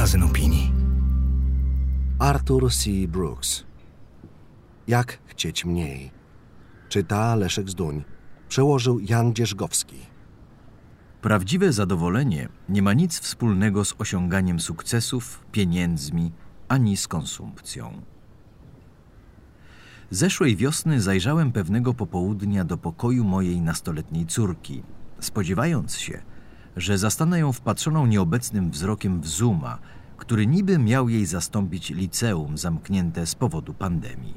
magazyn opinii. Arthur C. Brooks. Jak chcieć mniej? Czyta Leszek Zduń. Przełożył Jan Dzierżgowski. Prawdziwe zadowolenie nie ma nic wspólnego z osiąganiem sukcesów, pieniędzmi ani z konsumpcją. Zeszłej wiosny zajrzałem pewnego popołudnia do pokoju mojej nastoletniej córki, spodziewając się, że zastanę ją wpatrzoną nieobecnym wzrokiem w Zooma, który niby miał jej zastąpić liceum zamknięte z powodu pandemii.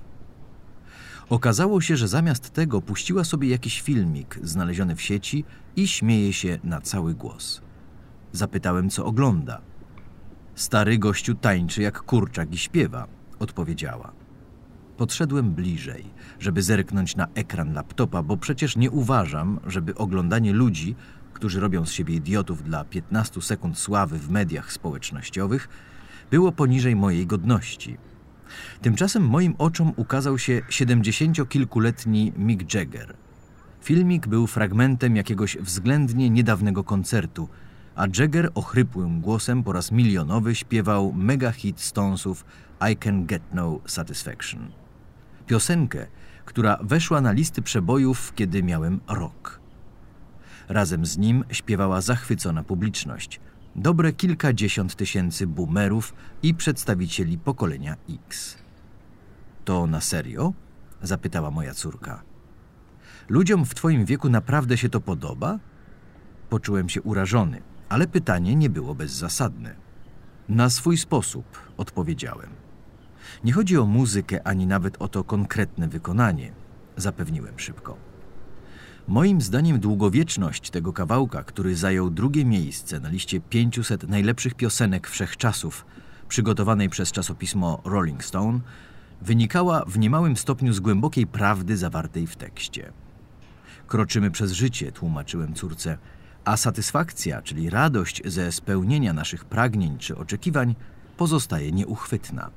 Okazało się, że zamiast tego puściła sobie jakiś filmik znaleziony w sieci i śmieje się na cały głos. Zapytałem, co ogląda. Stary gościu tańczy jak kurczak i śpiewa, odpowiedziała. Podszedłem bliżej, żeby zerknąć na ekran laptopa, bo przecież nie uważam, żeby oglądanie ludzi, którzy robią z siebie idiotów dla 15 sekund sławy w mediach społecznościowych, było poniżej mojej godności. Tymczasem moim oczom ukazał się 70-kilkuletni Mick Jagger. Filmik był fragmentem jakiegoś względnie niedawnego koncertu, a Jagger ochrypłym głosem po raz milionowy śpiewał mega hit Stonesów I Can Get No Satisfaction. Piosenkę, która weszła na listy przebojów, kiedy miałem rok. Razem z nim śpiewała zachwycona publiczność, dobre kilkadziesiąt tysięcy boomerów i przedstawicieli pokolenia X. To na serio? Zapytała moja córka. Ludziom w twoim wieku naprawdę się to podoba? Poczułem się urażony, ale pytanie nie było bezzasadne. Na swój sposób, odpowiedziałem. Nie chodzi o muzykę, ani nawet o to konkretne wykonanie, zapewniłem szybko. Moim zdaniem długowieczność tego kawałka, który zajął drugie miejsce na liście 500 najlepszych piosenek wszechczasów, przygotowanej przez czasopismo Rolling Stone, wynikała w niemałym stopniu z głębokiej prawdy zawartej w tekście. Kroczymy przez życie, tłumaczyłem córce, a satysfakcja, czyli radość ze spełnienia naszych pragnień czy oczekiwań, pozostaje nieuchwytna.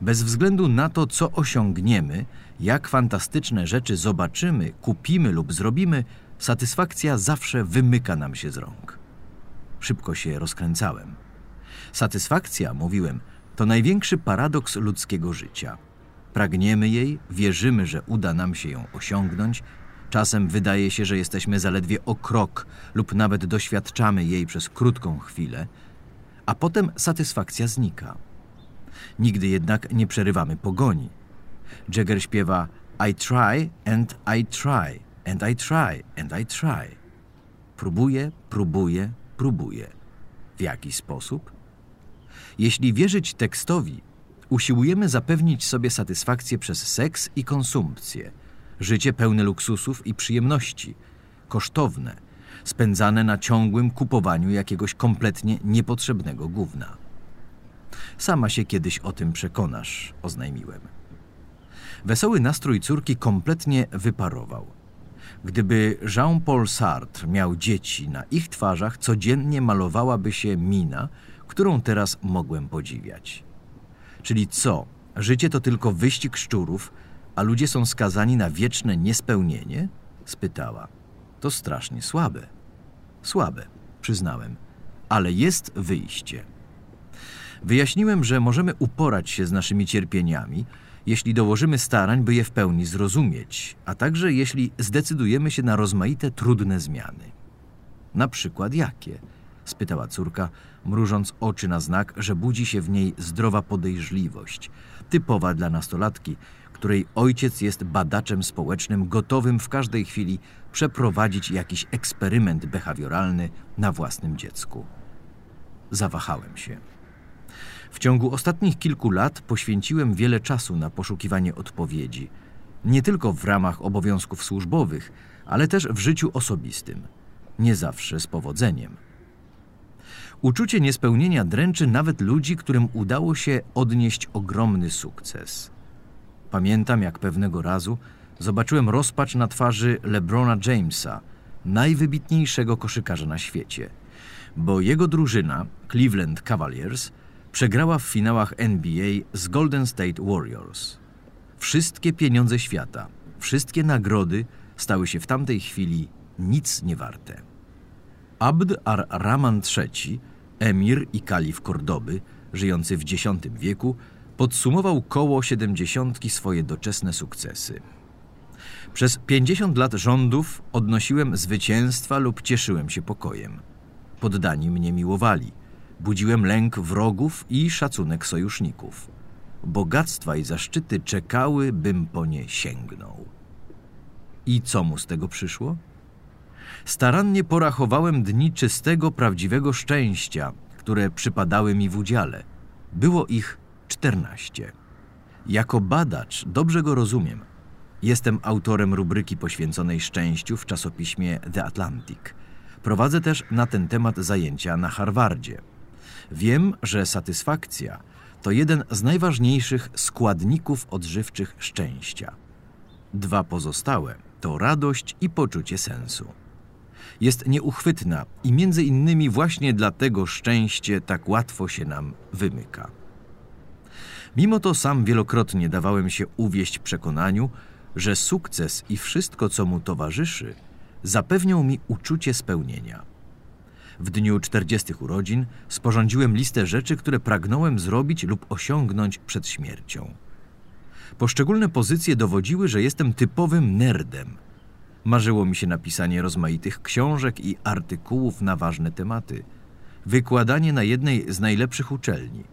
Bez względu na to, co osiągniemy, jak fantastyczne rzeczy zobaczymy, kupimy lub zrobimy, satysfakcja zawsze wymyka nam się z rąk. Szybko się rozkręcałem. Satysfakcja, mówiłem, to największy paradoks ludzkiego życia. Pragniemy jej, wierzymy, że uda nam się ją osiągnąć. Czasem wydaje się, że jesteśmy zaledwie o krok lub nawet doświadczamy jej przez krótką chwilę, a potem satysfakcja znika. Nigdy jednak nie przerywamy pogoni. Jagger śpiewa I try and I try and I try and I try. Próbuję, próbuję, próbuję. W jaki sposób? Jeśli wierzyć tekstowi, usiłujemy zapewnić sobie satysfakcję przez seks i konsumpcję. Życie pełne luksusów i przyjemności, kosztowne, spędzane na ciągłym kupowaniu jakiegoś kompletnie niepotrzebnego gówna. Sama się kiedyś o tym przekonasz, oznajmiłem. Wesoły nastrój córki kompletnie wyparował. Gdyby Jean-Paul Sartre miał dzieci, na ich twarzach codziennie malowałaby się mina, którą teraz mogłem podziwiać. Czyli co? Życie to tylko wyścig szczurów, a ludzie są skazani na wieczne niespełnienie? Spytała. To strasznie słabe. Słabe, przyznałem, ale jest wyjście. Wyjaśniłem, że możemy uporać się z naszymi cierpieniami, jeśli dołożymy starań, by je w pełni zrozumieć, a także jeśli zdecydujemy się na rozmaite trudne zmiany. Na przykład jakie? Spytała córka, mrużąc oczy na znak, że budzi się w niej zdrowa podejrzliwość, typowa dla nastolatki, której ojciec jest badaczem społecznym gotowym w każdej chwili przeprowadzić jakiś eksperyment behawioralny na własnym dziecku. Zawahałem się. W ciągu ostatnich kilku lat poświęciłem wiele czasu na poszukiwanie odpowiedzi, nie tylko w ramach obowiązków służbowych, ale też w życiu osobistym, nie zawsze z powodzeniem. Uczucie niespełnienia dręczy nawet ludzi, którym udało się odnieść ogromny sukces. Pamiętam, jak pewnego razu zobaczyłem rozpacz na twarzy LeBrona Jamesa, najwybitniejszego koszykarza na świecie, bo jego drużyna, Cleveland Cavaliers, przegrała w finałach NBA z Golden State Warriors. Wszystkie pieniądze świata, wszystkie nagrody stały się w tamtej chwili nic niewarte. Abd ar-Rahman III emir i kalif Kordoby, żyjący w X wieku, podsumował koło 70 swoje doczesne sukcesy. Przez 50 lat rządów odnosiłem zwycięstwa lub cieszyłem się pokojem. Poddani mnie miłowali. Budziłem lęk wrogów i szacunek sojuszników. Bogactwa i zaszczyty czekały, bym po nie sięgnął. I co mu z tego przyszło? Starannie porachowałem dni czystego, prawdziwego szczęścia, które przypadały mi w udziale. Było ich 14. Jako badacz dobrze go rozumiem. Jestem autorem rubryki poświęconej szczęściu w czasopiśmie The Atlantic. Prowadzę też na ten temat zajęcia na Harvardzie. Wiem, że satysfakcja to jeden z najważniejszych składników odżywczych szczęścia. Dwa pozostałe to radość i poczucie sensu. Jest nieuchwytna i między innymi właśnie dlatego szczęście tak łatwo się nam wymyka. Mimo to sam wielokrotnie dawałem się uwieść przekonaniu, że sukces i wszystko, co mu towarzyszy, zapewnią mi uczucie spełnienia. W dniu 40 urodzin sporządziłem listę rzeczy, które pragnąłem zrobić lub osiągnąć przed śmiercią. Poszczególne pozycje dowodziły, że jestem typowym nerdem. Marzyło mi się napisanie rozmaitych książek i artykułów na ważne tematy, wykładanie na jednej z najlepszych uczelni,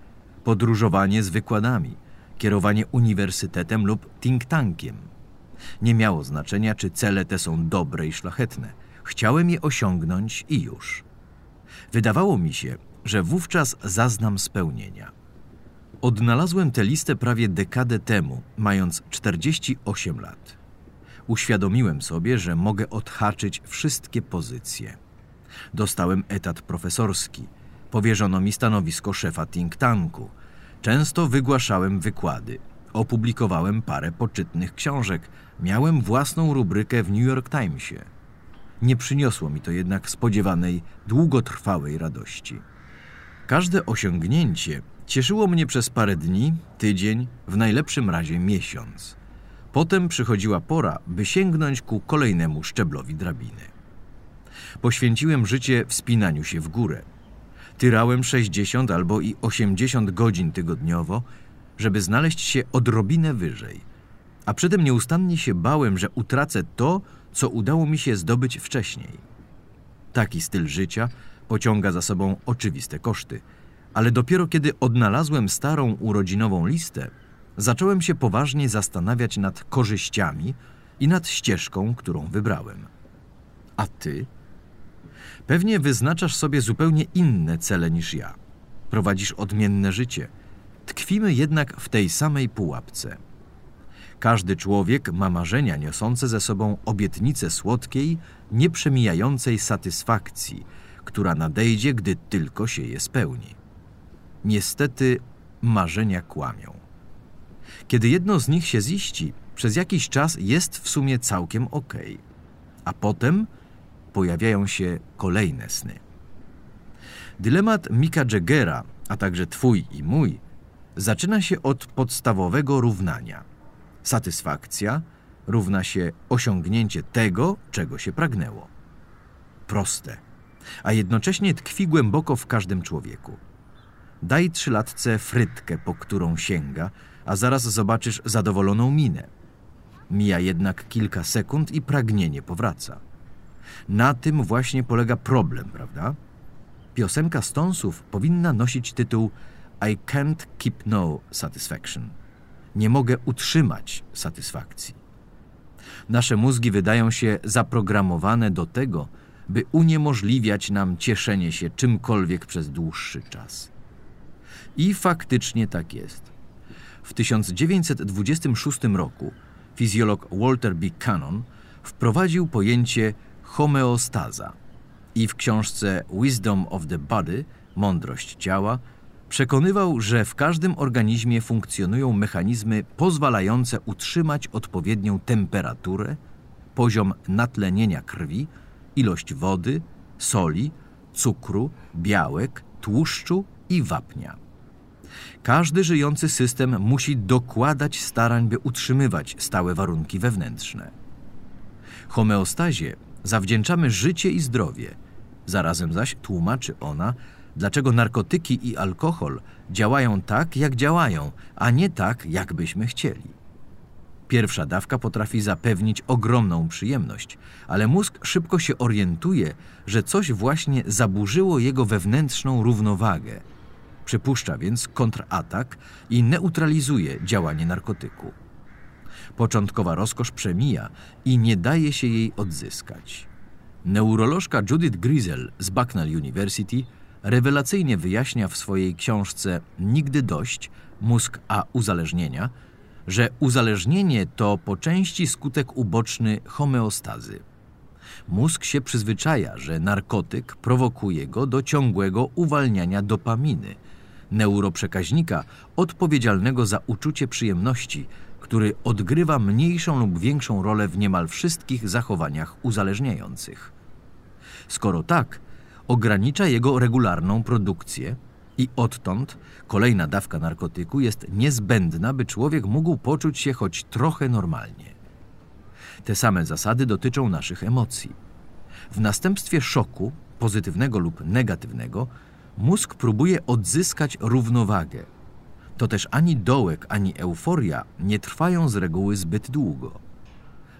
podróżowanie z wykładami, kierowanie uniwersytetem lub think tankiem. Nie miało znaczenia, czy cele te są dobre i szlachetne. Chciałem je osiągnąć i już. Wydawało mi się, że wówczas zaznam spełnienia. Odnalazłem tę listę prawie dekadę temu, mając 48 lat. Uświadomiłem sobie, że mogę odhaczyć wszystkie pozycje. Dostałem etat profesorski. Powierzono mi stanowisko szefa think tanku. Często wygłaszałem wykłady. Opublikowałem parę poczytnych książek. Miałem własną rubrykę w New York Timesie. Nie przyniosło mi to jednak spodziewanej, długotrwałej radości. Każde osiągnięcie cieszyło mnie przez parę dni, tydzień, w najlepszym razie miesiąc. Potem przychodziła pora, by sięgnąć ku kolejnemu szczeblowi drabiny. Poświęciłem życie wspinaniu się w górę. Tyrałem 60 albo i 80 godzin tygodniowo, żeby znaleźć się odrobinę wyżej. A przy tym nieustannie się bałem, że utracę to, co udało mi się zdobyć wcześniej. Taki styl życia pociąga za sobą oczywiste koszty, ale dopiero kiedy odnalazłem starą urodzinową listę, zacząłem się poważnie zastanawiać nad korzyściami i nad ścieżką, którą wybrałem. A ty? Pewnie wyznaczasz sobie zupełnie inne cele niż ja. Prowadzisz odmienne życie. Tkwimy jednak w tej samej pułapce. Każdy człowiek ma marzenia niosące ze sobą obietnicę słodkiej, nieprzemijającej satysfakcji, która nadejdzie, gdy tylko się je spełni. Niestety marzenia kłamią. Kiedy jedno z nich się ziści, przez jakiś czas jest w sumie całkiem okej. A potem pojawiają się kolejne sny. Dylemat Micka Jaggera, a także twój i mój, zaczyna się od podstawowego równania. Satysfakcja równa się osiągnięcie tego, czego się pragnęło. Proste, a jednocześnie tkwi głęboko w każdym człowieku. Daj trzylatce frytkę, po którą sięga, a zaraz zobaczysz zadowoloną minę. Mija jednak kilka sekund i pragnienie powraca. Na tym właśnie polega problem, prawda? Piosenka Stonesów powinna nosić tytuł I can't keep no satisfaction. Nie mogę utrzymać satysfakcji. Nasze mózgi wydają się zaprogramowane do tego, by uniemożliwiać nam cieszenie się czymkolwiek przez dłuższy czas. I faktycznie tak jest. W 1926 roku fizjolog Walter B. Cannon wprowadził pojęcie homeostaza i w książce Wisdom of the Body, Mądrość ciała, przekonywał, że w każdym organizmie funkcjonują mechanizmy pozwalające utrzymać odpowiednią temperaturę, poziom natlenienia krwi, ilość wody, soli, cukru, białek, tłuszczu i wapnia. Każdy żyjący system musi dokładać starań, by utrzymywać stałe warunki wewnętrzne. Homeostazie zawdzięczamy życie i zdrowie, zarazem zaś tłumaczy ona, Dlaczego narkotyki i alkohol działają tak, jak działają, a nie tak, jak byśmy chcieli? Pierwsza dawka potrafi zapewnić ogromną przyjemność, ale mózg szybko się orientuje, że coś właśnie zaburzyło jego wewnętrzną równowagę. Przypuszcza więc kontratak i neutralizuje działanie narkotyku. Początkowa rozkosz przemija i nie daje się jej odzyskać. Neurolożka Judith Grisel z Bucknell University rewelacyjnie wyjaśnia w swojej książce Nigdy dość – Mózg a uzależnienia, że uzależnienie to po części skutek uboczny homeostazy. Mózg się przyzwyczaja, że narkotyk prowokuje go do ciągłego uwalniania dopaminy, neuroprzekaźnika odpowiedzialnego za uczucie przyjemności, który odgrywa mniejszą lub większą rolę w niemal wszystkich zachowaniach uzależniających. Skoro tak, ogranicza jego regularną produkcję i odtąd kolejna dawka narkotyku jest niezbędna, by człowiek mógł poczuć się choć trochę normalnie. Te same zasady dotyczą naszych emocji. W następstwie szoku, pozytywnego lub negatywnego, mózg próbuje odzyskać równowagę. Toteż ani dołek, ani euforia nie trwają z reguły zbyt długo.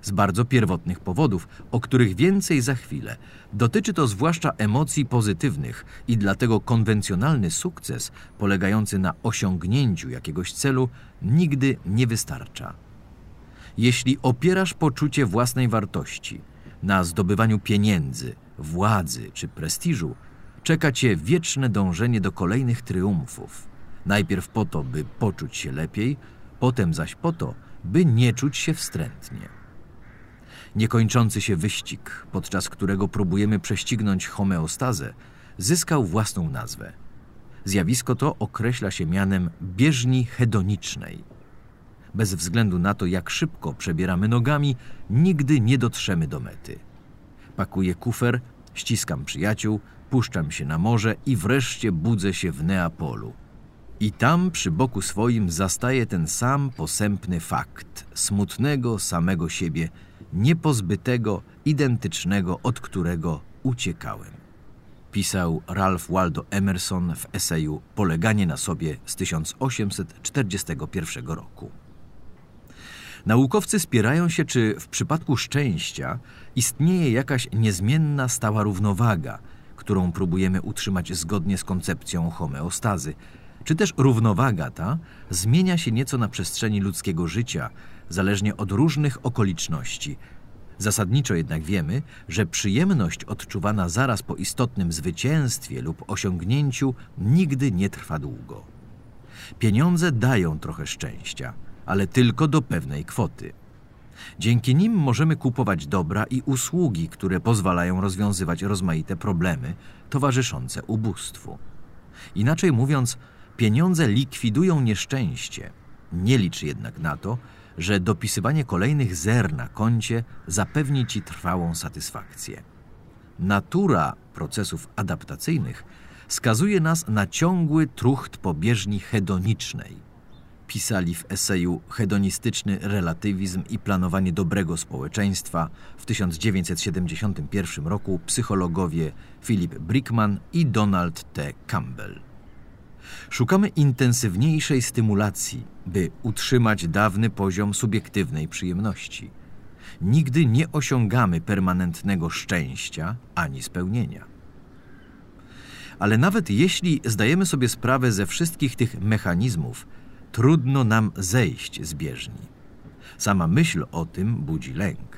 Z bardzo pierwotnych powodów, o których więcej za chwilę. Dotyczy to zwłaszcza emocji pozytywnych i dlatego konwencjonalny sukces polegający na osiągnięciu jakiegoś celu nigdy nie wystarcza. Jeśli opierasz poczucie własnej wartości na zdobywaniu pieniędzy, władzy czy prestiżu, czeka cię wieczne dążenie do kolejnych triumfów. Najpierw po to, by poczuć się lepiej, potem zaś po to, by nie czuć się wstrętnie. Niekończący się wyścig, podczas którego próbujemy prześcignąć homeostazę, zyskał własną nazwę. Zjawisko to określa się mianem bieżni hedonicznej. Bez względu na to, jak szybko przebieramy nogami, nigdy nie dotrzemy do mety. Pakuję kufer, ściskam przyjaciół, puszczam się na morze i wreszcie budzę się w Neapolu. I tam przy boku swoim zastaję ten sam posępny fakt, smutnego samego siebie, niepozbytego, identycznego, od którego uciekałem. Pisał Ralph Waldo Emerson w eseju Poleganie na sobie z 1841 roku. Naukowcy spierają się, czy w przypadku szczęścia istnieje jakaś niezmienna, stała równowaga, którą próbujemy utrzymać zgodnie z koncepcją homeostazy, czy też równowaga ta zmienia się nieco na przestrzeni ludzkiego życia, zależnie od różnych okoliczności. Zasadniczo jednak wiemy, że przyjemność odczuwana zaraz po istotnym zwycięstwie lub osiągnięciu nigdy nie trwa długo. Pieniądze dają trochę szczęścia, ale tylko do pewnej kwoty. Dzięki nim możemy kupować dobra i usługi, które pozwalają rozwiązywać rozmaite problemy towarzyszące ubóstwu. Inaczej mówiąc, pieniądze likwidują nieszczęście. Nie licz jednak na to, że dopisywanie kolejnych zer na koncie zapewni ci trwałą satysfakcję. Natura procesów adaptacyjnych skazuje nas na ciągły trucht po bieżni hedonicznej. Pisali w eseju Hedonistyczny relatywizm i planowanie dobrego społeczeństwa w 1971 roku psychologowie Philip Brickman i Donald T. Campbell. Szukamy intensywniejszej stymulacji, by utrzymać dawny poziom subiektywnej przyjemności. Nigdy nie osiągamy permanentnego szczęścia ani spełnienia. Ale nawet jeśli zdajemy sobie sprawę ze wszystkich tych mechanizmów, trudno nam zejść z bieżni. Sama myśl o tym budzi lęk.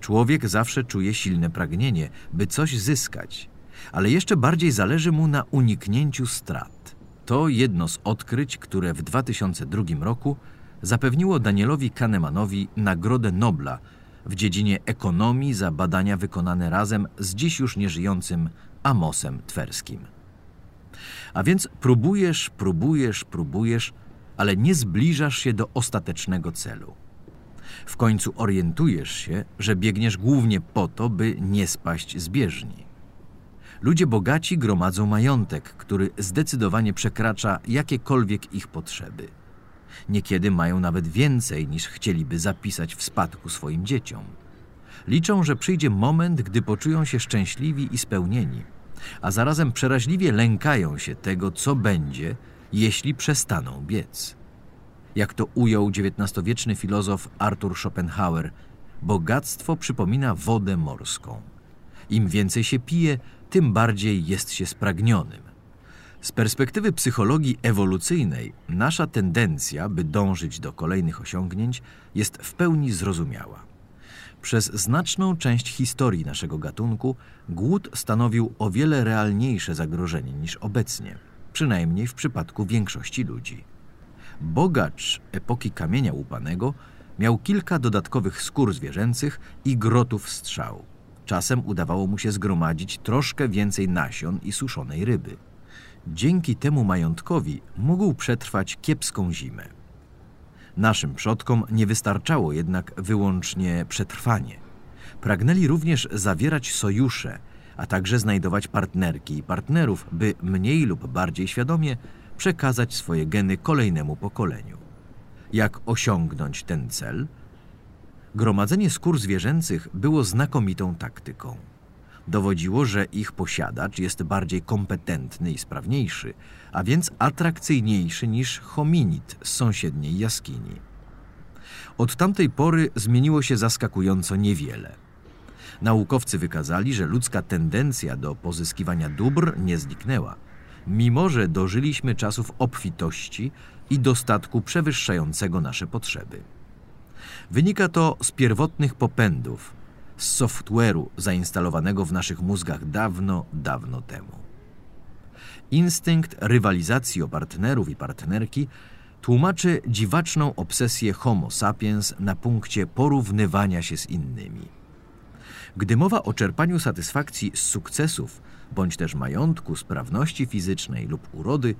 Człowiek zawsze czuje silne pragnienie, by coś zyskać, ale jeszcze bardziej zależy mu na uniknięciu strat. To jedno z odkryć, które w 2002 roku zapewniło Danielowi Kahnemanowi Nagrodę Nobla w dziedzinie ekonomii za badania wykonane razem z dziś już nieżyjącym Amosem Tverskim. A więc próbujesz, ale nie zbliżasz się do ostatecznego celu. W końcu orientujesz się, że biegniesz głównie po to, by nie spaść z bieżni. Ludzie bogaci gromadzą majątek, który zdecydowanie przekracza jakiekolwiek ich potrzeby. Niekiedy mają nawet więcej, niż chcieliby zapisać w spadku swoim dzieciom. Liczą, że przyjdzie moment, gdy poczują się szczęśliwi i spełnieni, a zarazem przeraźliwie lękają się tego, co będzie, jeśli przestaną biec. Jak to ujął XIX-wieczny filozof Arthur Schopenhauer, bogactwo przypomina wodę morską. Im więcej się pije, tym bardziej jest się spragnionym. Z perspektywy psychologii ewolucyjnej nasza tendencja, by dążyć do kolejnych osiągnięć, jest w pełni zrozumiała. Przez znaczną część historii naszego gatunku głód stanowił o wiele realniejsze zagrożenie niż obecnie, przynajmniej w przypadku większości ludzi. Bogacz epoki kamienia łupanego miał kilka dodatkowych skór zwierzęcych i grotów strzał. Czasem udawało mu się zgromadzić troszkę więcej nasion i suszonej ryby. Dzięki temu majątkowi mógł przetrwać kiepską zimę. Naszym przodkom nie wystarczało jednak wyłącznie przetrwanie. Pragnęli również zawierać sojusze, a także znajdować partnerki i partnerów, by mniej lub bardziej świadomie przekazać swoje geny kolejnemu pokoleniu. Jak osiągnąć ten cel? Gromadzenie skór zwierzęcych było znakomitą taktyką. Dowodziło, że ich posiadacz jest bardziej kompetentny i sprawniejszy, a więc atrakcyjniejszy niż hominid z sąsiedniej jaskini. Od tamtej pory zmieniło się zaskakująco niewiele. Naukowcy wykazali, że ludzka tendencja do pozyskiwania dóbr nie zniknęła, mimo że dożyliśmy czasów obfitości i dostatku przewyższającego nasze potrzeby. Wynika to z pierwotnych popędów, z software'u zainstalowanego w naszych mózgach dawno, dawno temu. Instynkt rywalizacji o partnerów i partnerki tłumaczy dziwaczną obsesję Homo sapiens na punkcie porównywania się z innymi. Gdy mowa o czerpaniu satysfakcji z sukcesów, bądź też majątku, sprawności fizycznej lub urody,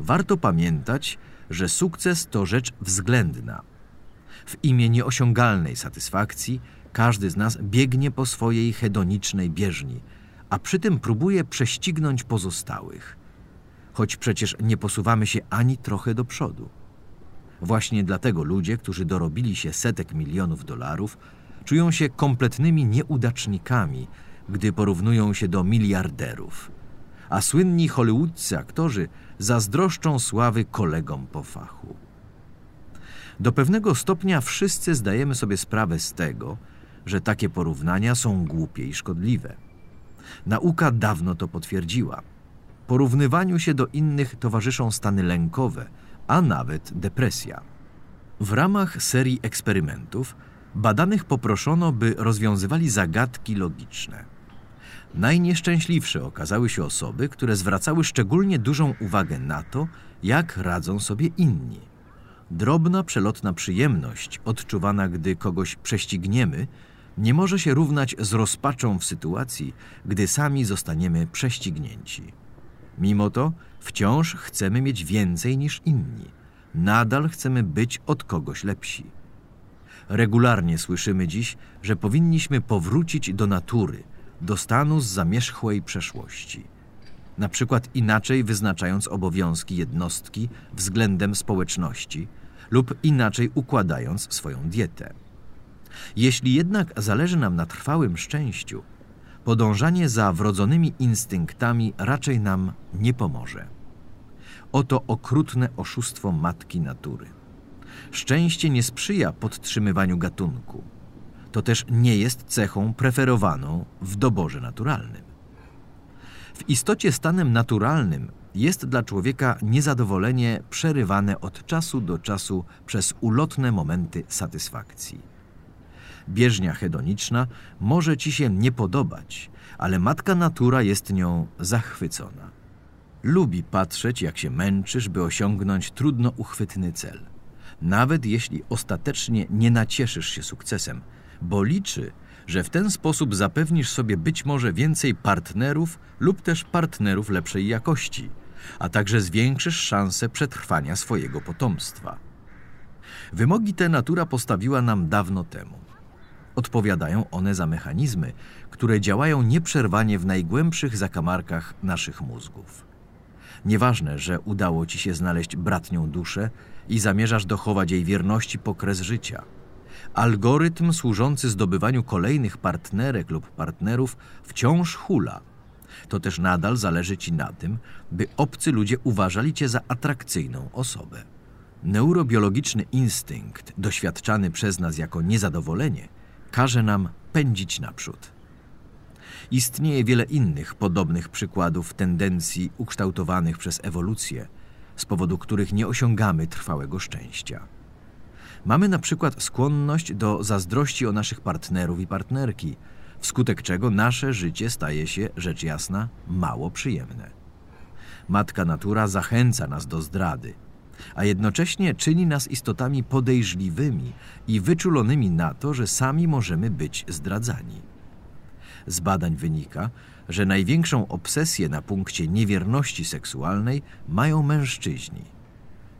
warto pamiętać, że sukces to rzecz względna. W imię nieosiągalnej satysfakcji każdy z nas biegnie po swojej hedonicznej bieżni, a przy tym próbuje prześcignąć pozostałych. Choć przecież nie posuwamy się ani trochę do przodu. Właśnie dlatego ludzie, którzy dorobili się setek milionów dolarów, czują się kompletnymi nieudacznikami, gdy porównują się do miliarderów. A słynni hollywoodzcy aktorzy zazdroszczą sławy kolegom po fachu. Do pewnego stopnia wszyscy zdajemy sobie sprawę z tego, że takie porównania są głupie i szkodliwe. Nauka dawno to potwierdziła. Porównywaniu się do innych towarzyszą stany lękowe, a nawet depresja. W ramach serii eksperymentów badanych poproszono, by rozwiązywali zagadki logiczne. Najnieszczęśliwsze okazały się osoby, które zwracały szczególnie dużą uwagę na to, jak radzą sobie inni. Drobna, przelotna przyjemność odczuwana, gdy kogoś prześcigniemy, nie może się równać z rozpaczą w sytuacji, gdy sami zostaniemy prześcignięci. Mimo to wciąż chcemy mieć więcej niż inni. Nadal chcemy być od kogoś lepsi. Regularnie słyszymy dziś, że powinniśmy powrócić do natury, do stanu z zamierzchłej przeszłości. Na przykład inaczej wyznaczając obowiązki jednostki względem społeczności lub inaczej układając swoją dietę. Jeśli jednak zależy nam na trwałym szczęściu, podążanie za wrodzonymi instynktami raczej nam nie pomoże. Oto okrutne oszustwo matki natury. Szczęście nie sprzyja podtrzymywaniu gatunku. To też nie jest cechą preferowaną w doborze naturalnym. W istocie stanem naturalnym jest dla człowieka niezadowolenie przerywane od czasu do czasu przez ulotne momenty satysfakcji. Bieżnia hedoniczna może ci się nie podobać, ale matka natura jest nią zachwycona. Lubi patrzeć, jak się męczysz, by osiągnąć trudno uchwytny cel. Nawet jeśli ostatecznie nie nacieszysz się sukcesem, bo liczy, że w ten sposób zapewnisz sobie być może więcej partnerów lub też partnerów lepszej jakości, a także zwiększysz szansę przetrwania swojego potomstwa. Wymogi te natura postawiła nam dawno temu. Odpowiadają one za mechanizmy, które działają nieprzerwanie w najgłębszych zakamarkach naszych mózgów. Nieważne, że udało ci się znaleźć bratnią duszę i zamierzasz dochować jej wierności po kres życia. Algorytm służący zdobywaniu kolejnych partnerek lub partnerów wciąż hula, to też nadal zależy ci na tym, by obcy ludzie uważali cię za atrakcyjną osobę. Neurobiologiczny instynkt, doświadczany przez nas jako niezadowolenie, każe nam pędzić naprzód. Istnieje wiele innych podobnych przykładów tendencji ukształtowanych przez ewolucję, z powodu których nie osiągamy trwałego szczęścia. Mamy na przykład skłonność do zazdrości o naszych partnerów i partnerki, wskutek czego nasze życie staje się, rzecz jasna, mało przyjemne. Matka natura zachęca nas do zdrady, a jednocześnie czyni nas istotami podejrzliwymi i wyczulonymi na to, że sami możemy być zdradzani. Z badań wynika, że największą obsesję na punkcie niewierności seksualnej mają mężczyźni,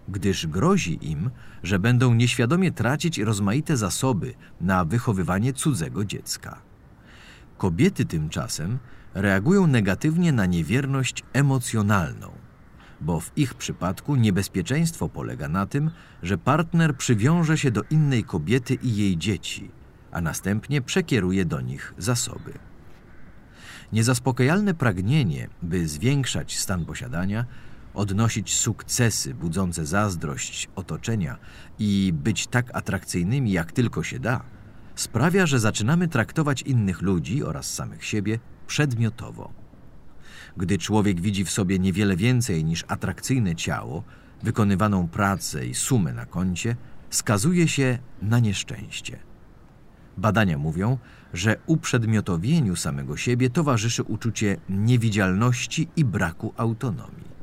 gdyż grozi im, że będą nieświadomie tracić rozmaite zasoby na wychowywanie cudzego dziecka. Kobiety tymczasem reagują negatywnie na niewierność emocjonalną, bo w ich przypadku niebezpieczeństwo polega na tym, że partner przywiąże się do innej kobiety i jej dzieci, a następnie przekieruje do nich zasoby. Niezaspokajalne pragnienie, by zwiększać stan posiadania, odnosić sukcesy budzące zazdrość otoczenia i być tak atrakcyjnymi, jak tylko się da, sprawia, że zaczynamy traktować innych ludzi oraz samych siebie przedmiotowo. Gdy człowiek widzi w sobie niewiele więcej niż atrakcyjne ciało, wykonywaną pracę i sumę na koncie, skazuje się na nieszczęście. Badania mówią, że uprzedmiotowieniu samego siebie towarzyszy uczucie niewidzialności i braku autonomii.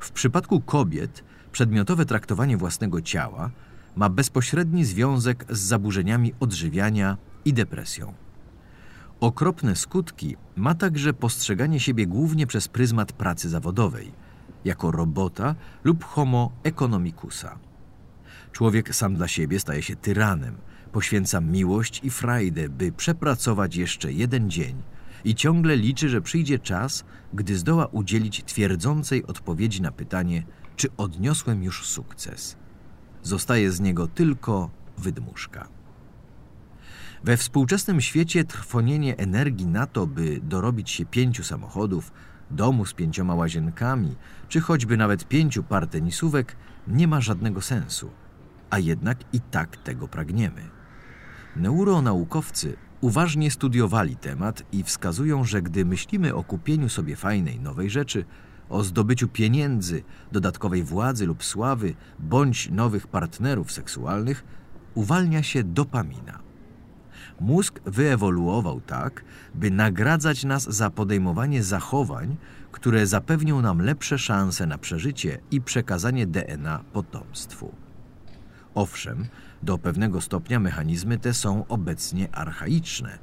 W przypadku kobiet przedmiotowe traktowanie własnego ciała ma bezpośredni związek z zaburzeniami odżywiania i depresją. Okropne skutki ma także postrzeganie siebie głównie przez pryzmat pracy zawodowej, jako robota lub homo economicusa. Człowiek sam dla siebie staje się tyranem, poświęca miłość i frajdę, by przepracować jeszcze jeden dzień i ciągle liczy, że przyjdzie czas, gdy zdoła udzielić twierdzącej odpowiedzi na pytanie, czy odniosłem już sukces. Zostaje z niego tylko wydmuszka. We współczesnym świecie trwonienie energii na to, by dorobić się 5 samochodów, domu z 5 łazienkami, czy choćby nawet 5 par tenisówek, nie ma żadnego sensu, a jednak i tak tego pragniemy. Neuronaukowcy uważnie studiowali temat i wskazują, że gdy myślimy o kupieniu sobie fajnej nowej rzeczy, o zdobyciu pieniędzy, dodatkowej władzy lub sławy, bądź nowych partnerów seksualnych, uwalnia się dopamina. Mózg wyewoluował tak, by nagradzać nas za podejmowanie zachowań, które zapewnią nam lepsze szanse na przeżycie i przekazanie DNA potomstwu. Owszem, do pewnego stopnia mechanizmy te są obecnie archaiczne,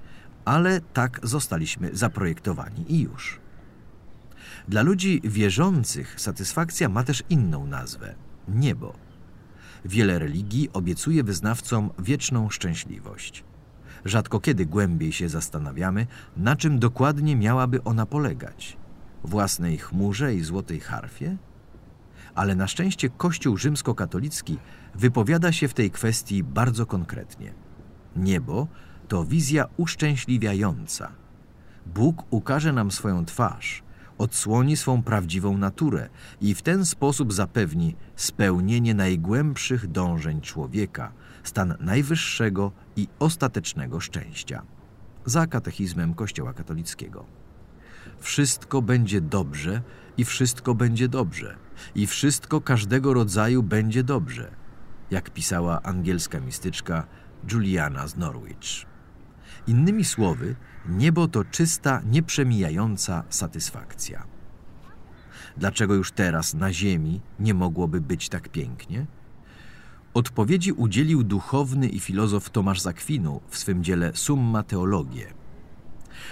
ale tak zostaliśmy zaprojektowani i już. Dla ludzi wierzących satysfakcja ma też inną nazwę – niebo. Wiele religii obiecuje wyznawcom wieczną szczęśliwość. Rzadko kiedy głębiej się zastanawiamy, na czym dokładnie miałaby ona polegać – własnej chmurze i złotej harfie? Ale na szczęście Kościół rzymskokatolicki wypowiada się w tej kwestii bardzo konkretnie. Niebo to wizja uszczęśliwiająca. Bóg ukaże nam swoją twarz, odsłoni swą prawdziwą naturę i w ten sposób zapewni spełnienie najgłębszych dążeń człowieka, stan najwyższego i ostatecznego szczęścia. Za katechizmem Kościoła katolickiego. Wszystko będzie dobrze i wszystko będzie dobrze i wszystko każdego rodzaju będzie dobrze, jak pisała angielska mistyczka Juliana z Norwich. Innymi słowy, niebo to czysta, nieprzemijająca satysfakcja. Dlaczego już teraz na ziemi nie mogłoby być tak pięknie? Odpowiedzi udzielił duchowny i filozof Tomasz z Akwinu w swym dziele Summa Theologiae.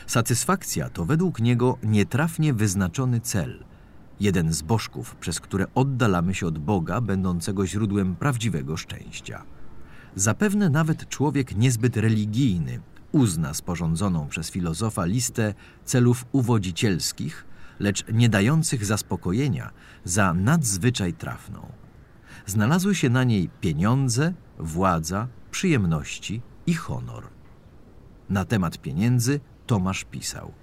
Satysfakcja to według niego nietrafnie wyznaczony cel, jeden z bożków, przez które oddalamy się od Boga, będącego źródłem prawdziwego szczęścia. Zapewne nawet człowiek niezbyt religijny uzna sporządzoną przez filozofa listę celów uwodzicielskich, lecz nie dających zaspokojenia, za nadzwyczaj trafną. Znalazły się na niej pieniądze, władza, przyjemności i honor. Na temat pieniędzy Tomasz pisał: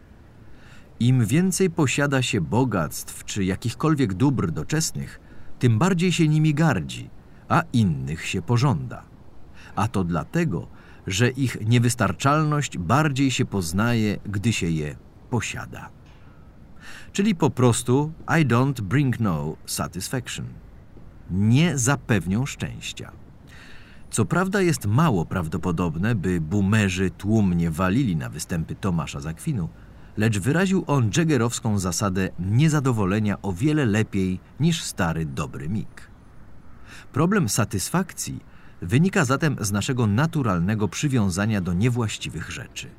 Im więcej posiada się bogactw czy jakichkolwiek dóbr doczesnych, tym bardziej się nimi gardzi, a innych się pożąda. A to dlatego, że ich niewystarczalność bardziej się poznaje, gdy się je posiada. Czyli po prostu I don't bring no satisfaction. Nie zapewnią szczęścia. Co prawda jest mało prawdopodobne, by boomerzy tłumnie walili na występy Tomasza z Akwinu, lecz wyraził on jaggerowską zasadę niezadowolenia o wiele lepiej niż stary dobry Mick. Problem satysfakcji wynika zatem z naszego naturalnego przywiązania do niewłaściwych rzeczy.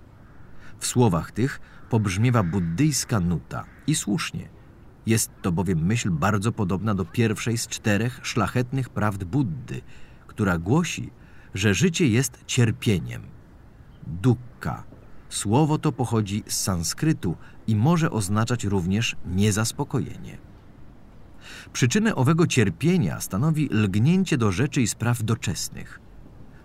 W słowach tych pobrzmiewa buddyjska nuta i słusznie. Jest to bowiem myśl bardzo podobna do pierwszej z 4 szlachetnych prawd Buddy, która głosi, że życie jest cierpieniem. Dukkha. Słowo to pochodzi z sanskrytu i może oznaczać również niezaspokojenie. Przyczynę owego cierpienia stanowi lgnięcie do rzeczy i spraw doczesnych.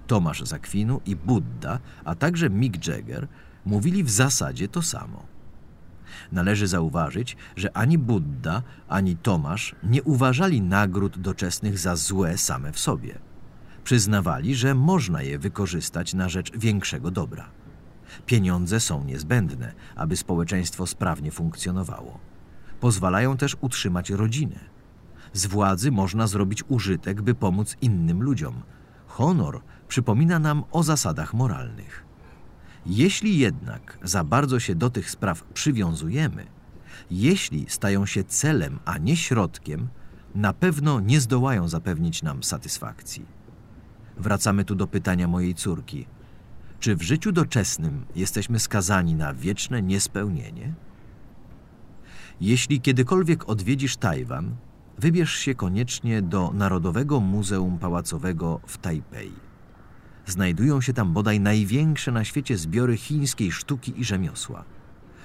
Tomasz z Akwinu i Budda, a także Mick Jagger mówili w zasadzie to samo. Należy zauważyć, że ani Budda, ani Tomasz nie uważali nagród doczesnych za złe same w sobie. Przyznawali, że można je wykorzystać na rzecz większego dobra. Pieniądze są niezbędne, aby społeczeństwo sprawnie funkcjonowało. Pozwalają też utrzymać rodzinę. Z władzy można zrobić użytek, by pomóc innym ludziom. Honor przypomina nam o zasadach moralnych. Jeśli jednak za bardzo się do tych spraw przywiązujemy, jeśli stają się celem, a nie środkiem, na pewno nie zdołają zapewnić nam satysfakcji. Wracamy tu do pytania mojej córki. Czy w życiu doczesnym jesteśmy skazani na wieczne niespełnienie? Jeśli kiedykolwiek odwiedzisz Tajwan, wybierz się koniecznie do Narodowego Muzeum Pałacowego w Tajpej. Znajdują się tam bodaj największe na świecie zbiory chińskiej sztuki i rzemiosła.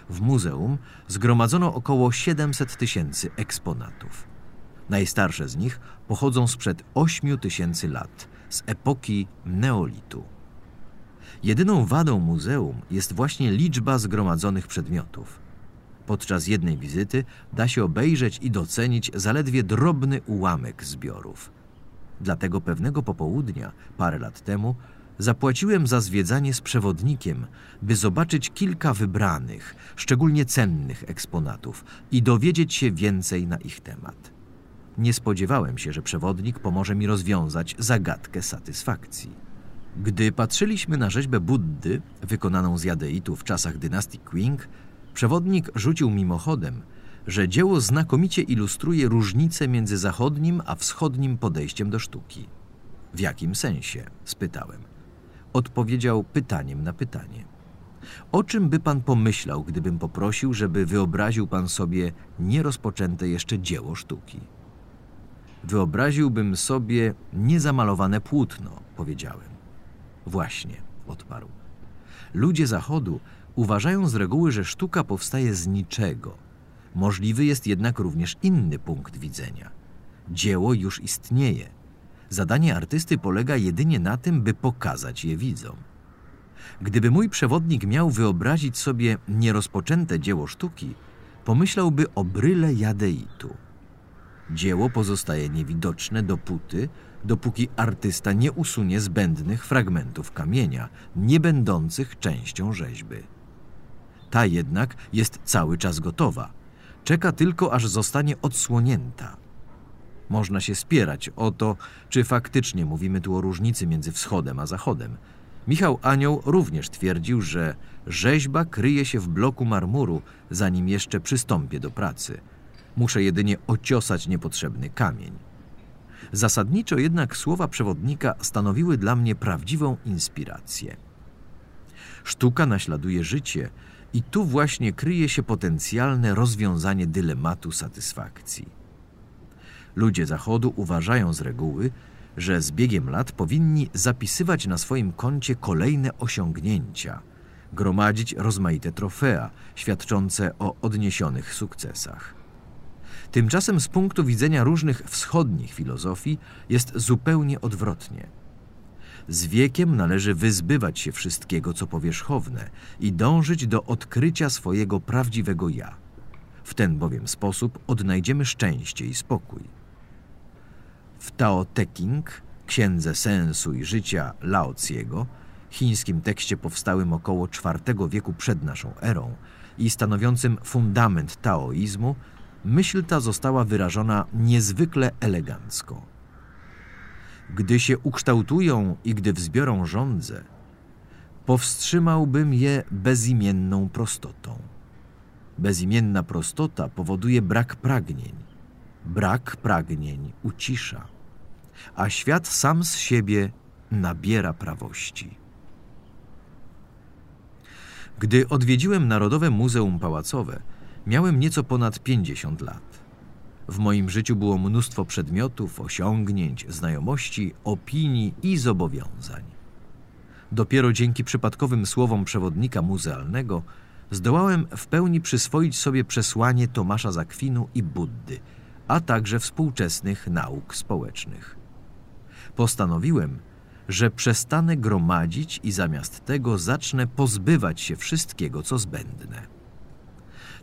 W muzeum zgromadzono około 700 000 eksponatów. Najstarsze z nich pochodzą sprzed 8000 lat, z epoki neolitu. Jedyną wadą muzeum jest właśnie liczba zgromadzonych przedmiotów. Podczas jednej wizyty da się obejrzeć i docenić zaledwie drobny ułamek zbiorów. Dlatego pewnego popołudnia, parę lat temu, zapłaciłem za zwiedzanie z przewodnikiem, by zobaczyć kilka wybranych, szczególnie cennych eksponatów i dowiedzieć się więcej na ich temat. Nie spodziewałem się, że przewodnik pomoże mi rozwiązać zagadkę satysfakcji. Gdy patrzyliśmy na rzeźbę Buddy, wykonaną z jadeitu w czasach dynastii Qing, przewodnik rzucił mimochodem, że dzieło znakomicie ilustruje różnicę między zachodnim a wschodnim podejściem do sztuki. W jakim sensie? Spytałem. Odpowiedział pytaniem na pytanie. O czym by pan pomyślał, gdybym poprosił, żeby wyobraził pan sobie nierozpoczęte jeszcze dzieło sztuki? Wyobraziłbym sobie niezamalowane płótno, powiedziałem. Właśnie, odparł. Ludzie Zachodu uważają z reguły, że sztuka powstaje z niczego. Możliwy jest jednak również inny punkt widzenia. Dzieło już istnieje. Zadanie artysty polega jedynie na tym, by pokazać je widzom. Gdyby mój przewodnik miał wyobrazić sobie nierozpoczęte dzieło sztuki, pomyślałby o bryle jadeitu. Dzieło pozostaje niewidoczne dopóki artysta nie usunie zbędnych fragmentów kamienia, nie będących częścią rzeźby. Ta jednak jest cały czas gotowa. Czeka tylko, aż zostanie odsłonięta. Można się spierać o to, czy faktycznie mówimy tu o różnicy między wschodem a zachodem. Michał Anioł również twierdził, że rzeźba kryje się w bloku marmuru, zanim jeszcze przystąpię do pracy. Muszę jedynie ociosać niepotrzebny kamień. Zasadniczo jednak słowa przewodnika stanowiły dla mnie prawdziwą inspirację. Sztuka naśladuje życie i tu właśnie kryje się potencjalne rozwiązanie dylematu satysfakcji. Ludzie Zachodu uważają z reguły, że z biegiem lat powinni zapisywać na swoim koncie kolejne osiągnięcia, gromadzić rozmaite trofea świadczące o odniesionych sukcesach. Tymczasem z punktu widzenia różnych wschodnich filozofii jest zupełnie odwrotnie. Z wiekiem należy wyzbywać się wszystkiego, co powierzchowne i dążyć do odkrycia swojego prawdziwego ja. W ten bowiem sposób odnajdziemy szczęście i spokój. W Tao Te Ching, księdze sensu i życia Laoziego, chińskim tekście powstałym około IV wieku przed naszą erą i stanowiącym fundament taoizmu, myśl ta została wyrażona niezwykle elegancko. Gdy się ukształtują i gdy wzbiorą żądzę, powstrzymałbym je bezimienną prostotą. Bezimienna prostota powoduje brak pragnień. Brak pragnień ucisza, a świat sam z siebie nabiera prawości. Gdy odwiedziłem Narodowe Muzeum Pałacowe, miałem nieco ponad 50 lat. W moim życiu było mnóstwo przedmiotów, osiągnięć, znajomości, opinii i zobowiązań. Dopiero dzięki przypadkowym słowom przewodnika muzealnego zdołałem w pełni przyswoić sobie przesłanie Tomasza z Akwinu i Buddy, a także współczesnych nauk społecznych. Postanowiłem, że przestanę gromadzić i zamiast tego zacznę pozbywać się wszystkiego, co zbędne.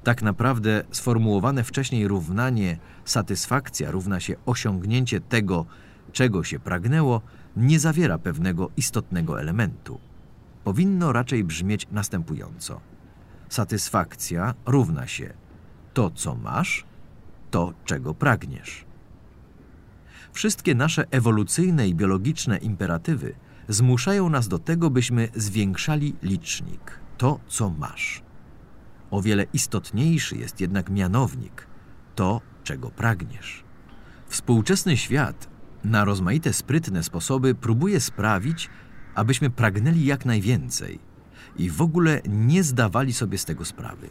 Tak naprawdę sformułowane wcześniej równanie satysfakcja równa się osiągnięcie tego, czego się pragnęło, nie zawiera pewnego istotnego elementu. Powinno raczej brzmieć następująco. Satysfakcja równa się to, co masz, to, czego pragniesz. Wszystkie nasze ewolucyjne i biologiczne imperatywy zmuszają nas do tego, byśmy zwiększali licznik, to, co masz. O wiele istotniejszy jest jednak mianownik, to, czego pragniesz. Współczesny świat na rozmaite sprytne sposoby próbuje sprawić, abyśmy pragnęli jak najwięcej i w ogóle nie zdawali sobie z tego sprawy.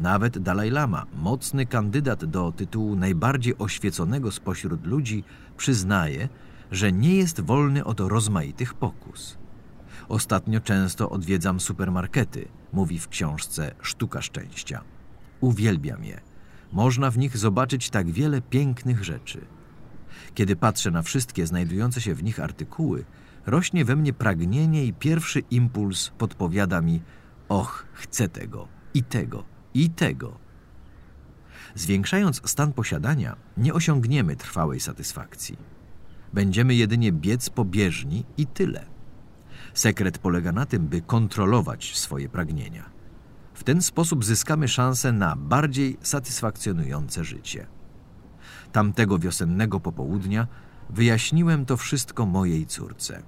Nawet Dalaj Lama, mocny kandydat do tytułu najbardziej oświeconego spośród ludzi, przyznaje, że nie jest wolny od rozmaitych pokus. Ostatnio często odwiedzam supermarkety, mówi w książce Sztuka Szczęścia. Uwielbiam je. Można w nich zobaczyć tak wiele pięknych rzeczy. Kiedy patrzę na wszystkie znajdujące się w nich artykuły, rośnie we mnie pragnienie i pierwszy impuls podpowiada mi: och, chcę tego, i tego, i tego. Zwiększając stan posiadania, nie osiągniemy trwałej satysfakcji. Będziemy jedynie biec po bieżni i tyle. Sekret polega na tym, by kontrolować swoje pragnienia. W ten sposób zyskamy szansę na bardziej satysfakcjonujące życie. Tamtego wiosennego popołudnia wyjaśniłem to wszystko mojej córce.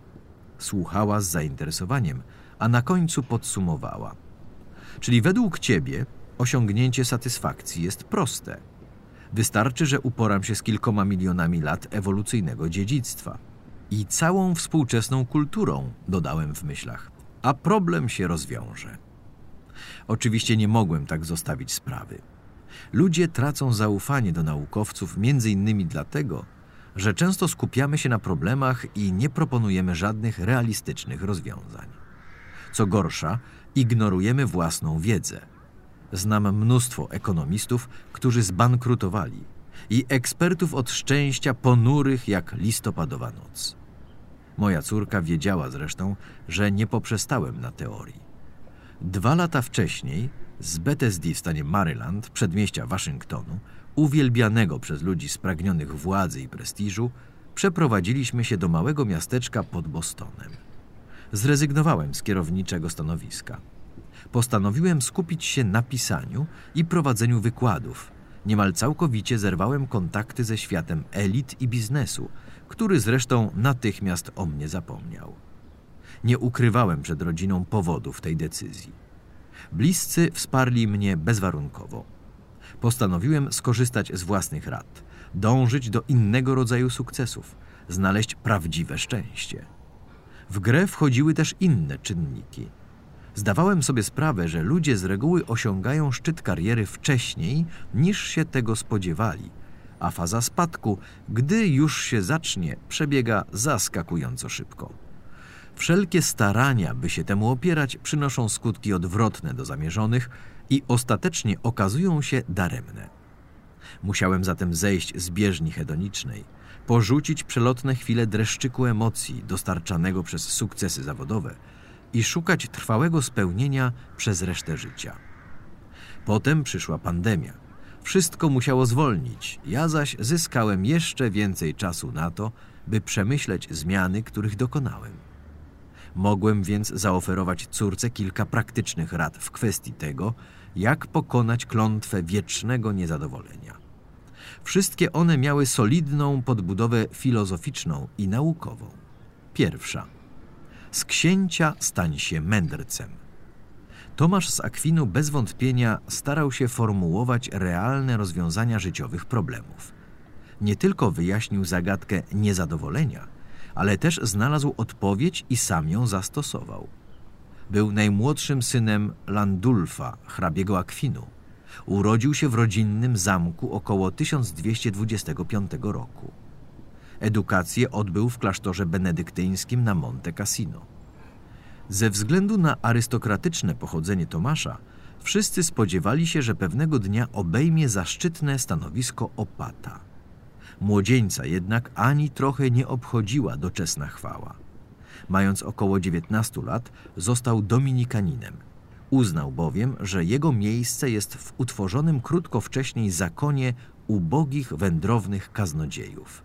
Słuchała z zainteresowaniem, a na końcu podsumowała. Czyli według ciebie osiągnięcie satysfakcji jest proste. Wystarczy, że uporam się z kilkoma milionami lat ewolucyjnego dziedzictwa. I całą współczesną kulturą, dodałem w myślach, a problem się rozwiąże. Oczywiście nie mogłem tak zostawić sprawy. Ludzie tracą zaufanie do naukowców m.in. dlatego, że często skupiamy się na problemach i nie proponujemy żadnych realistycznych rozwiązań. Co gorsza, ignorujemy własną wiedzę. Znam mnóstwo ekonomistów, którzy zbankrutowali, i ekspertów od szczęścia ponurych jak listopadowa noc. Moja córka wiedziała zresztą, że nie poprzestałem na teorii. 2 lata wcześniej z Bethesdy w stanie Maryland, przedmieścia Waszyngtonu, uwielbianego przez ludzi spragnionych władzy i prestiżu, przeprowadziliśmy się do małego miasteczka pod Bostonem. Zrezygnowałem z kierowniczego stanowiska. Postanowiłem skupić się na pisaniu i prowadzeniu wykładów. Niemal całkowicie zerwałem kontakty ze światem elit i biznesu, który zresztą natychmiast o mnie zapomniał. Nie ukrywałem przed rodziną powodów tej decyzji. Bliscy wsparli mnie bezwarunkowo. Postanowiłem skorzystać z własnych rad, dążyć do innego rodzaju sukcesów, znaleźć prawdziwe szczęście. W grę wchodziły też inne czynniki. Zdawałem sobie sprawę, że ludzie z reguły osiągają szczyt kariery wcześniej, niż się tego spodziewali, a faza spadku, gdy już się zacznie, przebiega zaskakująco szybko. Wszelkie starania, by się temu opierać, przynoszą skutki odwrotne do zamierzonych i ostatecznie okazują się daremne. Musiałem zatem zejść z bieżni hedonicznej, porzucić przelotne chwile dreszczyku emocji dostarczanego przez sukcesy zawodowe, i szukać trwałego spełnienia przez resztę życia. Potem przyszła pandemia, Wszystko musiało zwolnić, ja zaś zyskałem jeszcze więcej czasu na to, by przemyśleć zmiany, których dokonałem. Mogłem więc zaoferować córce kilka praktycznych rad w kwestii tego, jak pokonać klątwę wiecznego niezadowolenia. Wszystkie one miały solidną podbudowę filozoficzną i naukową. Pierwsza. Z księcia stań się mędrcem. Tomasz z Akwinu bez wątpienia starał się formułować realne rozwiązania życiowych problemów. Nie tylko wyjaśnił zagadkę niezadowolenia, ale też znalazł odpowiedź i sam ją zastosował. Był najmłodszym synem Landulfa, hrabiego Akwinu. Urodził się w rodzinnym zamku około 1225 roku. Edukację odbył w klasztorze benedyktyńskim na Monte Cassino. Ze względu na arystokratyczne pochodzenie Tomasza, wszyscy spodziewali się, że pewnego dnia obejmie zaszczytne stanowisko opata. Młodzieńca jednak ani trochę nie obchodziła doczesna chwała. Mając około 19 lat, został dominikaninem. Uznał bowiem, że jego miejsce jest w utworzonym krótko wcześniej zakonie ubogich wędrownych kaznodziejów.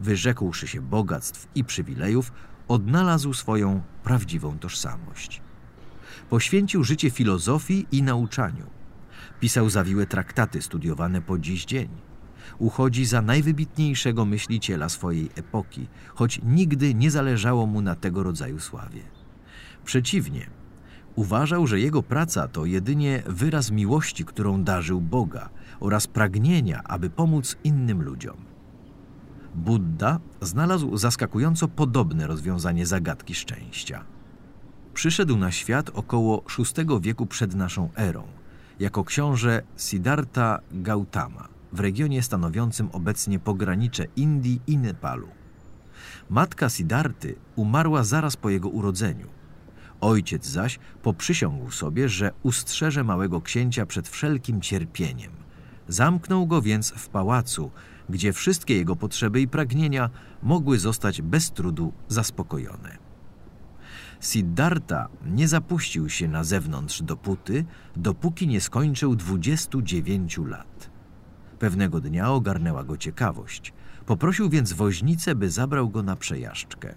Wyrzekłszy się bogactw i przywilejów, odnalazł swoją prawdziwą tożsamość. Poświęcił życie filozofii i nauczaniu. Pisał zawiłe traktaty studiowane po dziś dzień. Uchodzi za najwybitniejszego myśliciela swojej epoki, choć nigdy nie zależało mu na tego rodzaju sławie. Przeciwnie, uważał, że jego praca to jedynie wyraz miłości, którą darzył Boga oraz pragnienia, aby pomóc innym ludziom. Budda znalazł zaskakująco podobne rozwiązanie zagadki szczęścia. Przyszedł na świat około VI wieku przed naszą erą, jako książę Siddhartha Gautama w regionie stanowiącym obecnie pogranicze Indii i Nepalu. Matka Siddharty umarła zaraz po jego urodzeniu. Ojciec zaś poprzysiągł sobie, że ustrzeże małego księcia przed wszelkim cierpieniem. Zamknął go więc w pałacu, gdzie wszystkie jego potrzeby i pragnienia mogły zostać bez trudu zaspokojone. Siddhartha nie zapuścił się na zewnątrz dopóki nie skończył 29 lat. Pewnego dnia ogarnęła go ciekawość. Poprosił więc woźnicę, by zabrał go na przejażdżkę.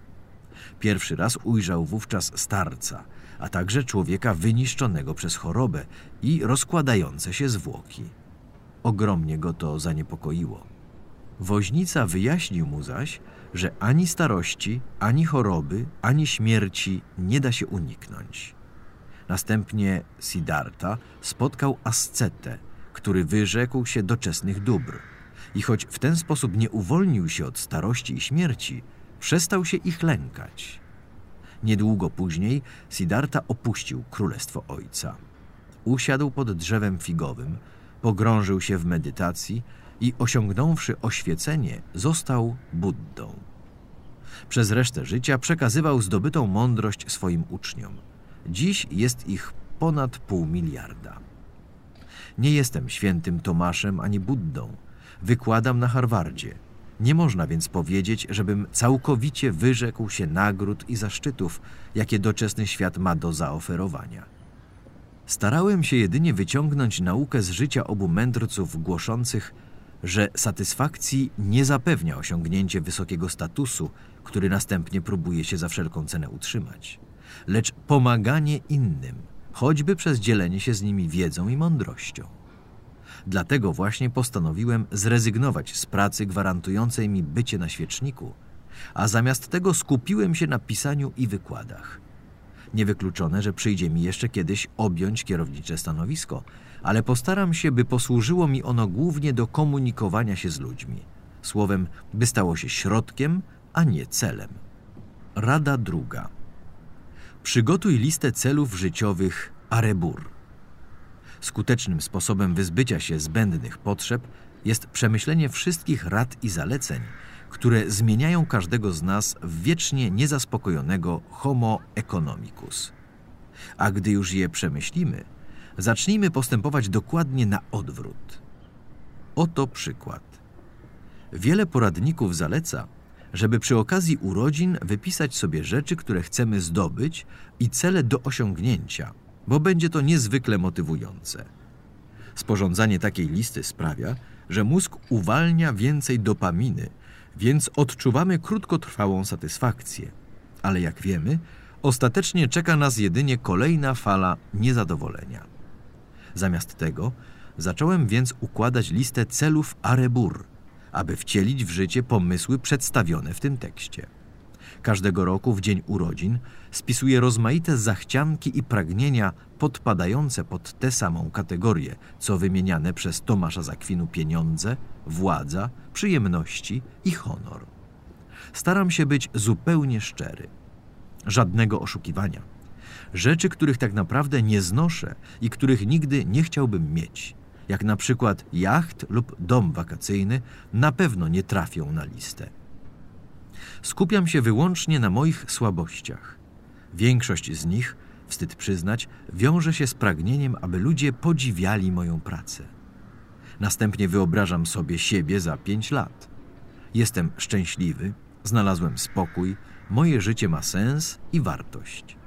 Pierwszy raz ujrzał wówczas starca, a także człowieka wyniszczonego przez chorobę i rozkładające się zwłoki. Ogromnie go to zaniepokoiło. Woźnica wyjaśnił mu zaś, że ani starości, ani choroby, ani śmierci nie da się uniknąć. Następnie Siddhartha spotkał ascetę, który wyrzekł się doczesnych dóbr i choć w ten sposób nie uwolnił się od starości i śmierci, przestał się ich lękać. Niedługo później Siddhartha opuścił królestwo ojca. Usiadł pod drzewem figowym, pogrążył się w medytacji i osiągnąwszy oświecenie, został Buddą. Przez resztę życia przekazywał zdobytą mądrość swoim uczniom. Dziś jest ich ponad 0,5 miliarda. Nie jestem świętym Tomaszem ani Buddą. Wykładam na Harvardzie. Nie można więc powiedzieć, żebym całkowicie wyrzekł się nagród i zaszczytów, jakie doczesny świat ma do zaoferowania. Starałem się jedynie wyciągnąć naukę z życia obu mędrców głoszących, że satysfakcji nie zapewnia osiągnięcie wysokiego statusu, który następnie próbuje się za wszelką cenę utrzymać, lecz pomaganie innym, choćby przez dzielenie się z nimi wiedzą i mądrością. Dlatego właśnie postanowiłem zrezygnować z pracy gwarantującej mi bycie na świeczniku, a zamiast tego skupiłem się na pisaniu i wykładach. Niewykluczone, że przyjdzie mi jeszcze kiedyś objąć kierownicze stanowisko, ale postaram się, by posłużyło mi ono głównie do komunikowania się z ludźmi. Słowem, by stało się środkiem, a nie celem. Rada druga. Przygotuj listę celów życiowych Arebur. Skutecznym sposobem wyzbycia się zbędnych potrzeb jest przemyślenie wszystkich rad i zaleceń, które zmieniają każdego z nas w wiecznie niezaspokojonego homo economicus. A gdy już je przemyślimy, zacznijmy postępować dokładnie na odwrót. Oto przykład. Wiele poradników zaleca, żeby przy okazji urodzin wypisać sobie rzeczy, które chcemy zdobyć i cele do osiągnięcia, bo będzie to niezwykle motywujące. Sporządzanie takiej listy sprawia, że mózg uwalnia więcej dopaminy, więc odczuwamy krótkotrwałą satysfakcję. Ale jak wiemy, ostatecznie czeka nas jedynie kolejna fala niezadowolenia. Zamiast tego zacząłem więc układać listę celów Arebur, aby wcielić w życie pomysły przedstawione w tym tekście. Każdego roku w dzień urodzin spisuję rozmaite zachcianki i pragnienia podpadające pod tę samą kategorię, co wymieniane przez Tomasza z Akwinu pieniądze, władza, przyjemności i honor. Staram się być zupełnie szczery. Żadnego oszukiwania. Rzeczy, których tak naprawdę nie znoszę i których nigdy nie chciałbym mieć, jak na przykład jacht lub dom wakacyjny, na pewno nie trafią na listę. Skupiam się wyłącznie na moich słabościach. Większość z nich, wstyd przyznać, wiąże się z pragnieniem, aby ludzie podziwiali moją pracę. Następnie wyobrażam sobie siebie za 5 lat. Jestem szczęśliwy, znalazłem spokój, moje życie ma sens i wartość.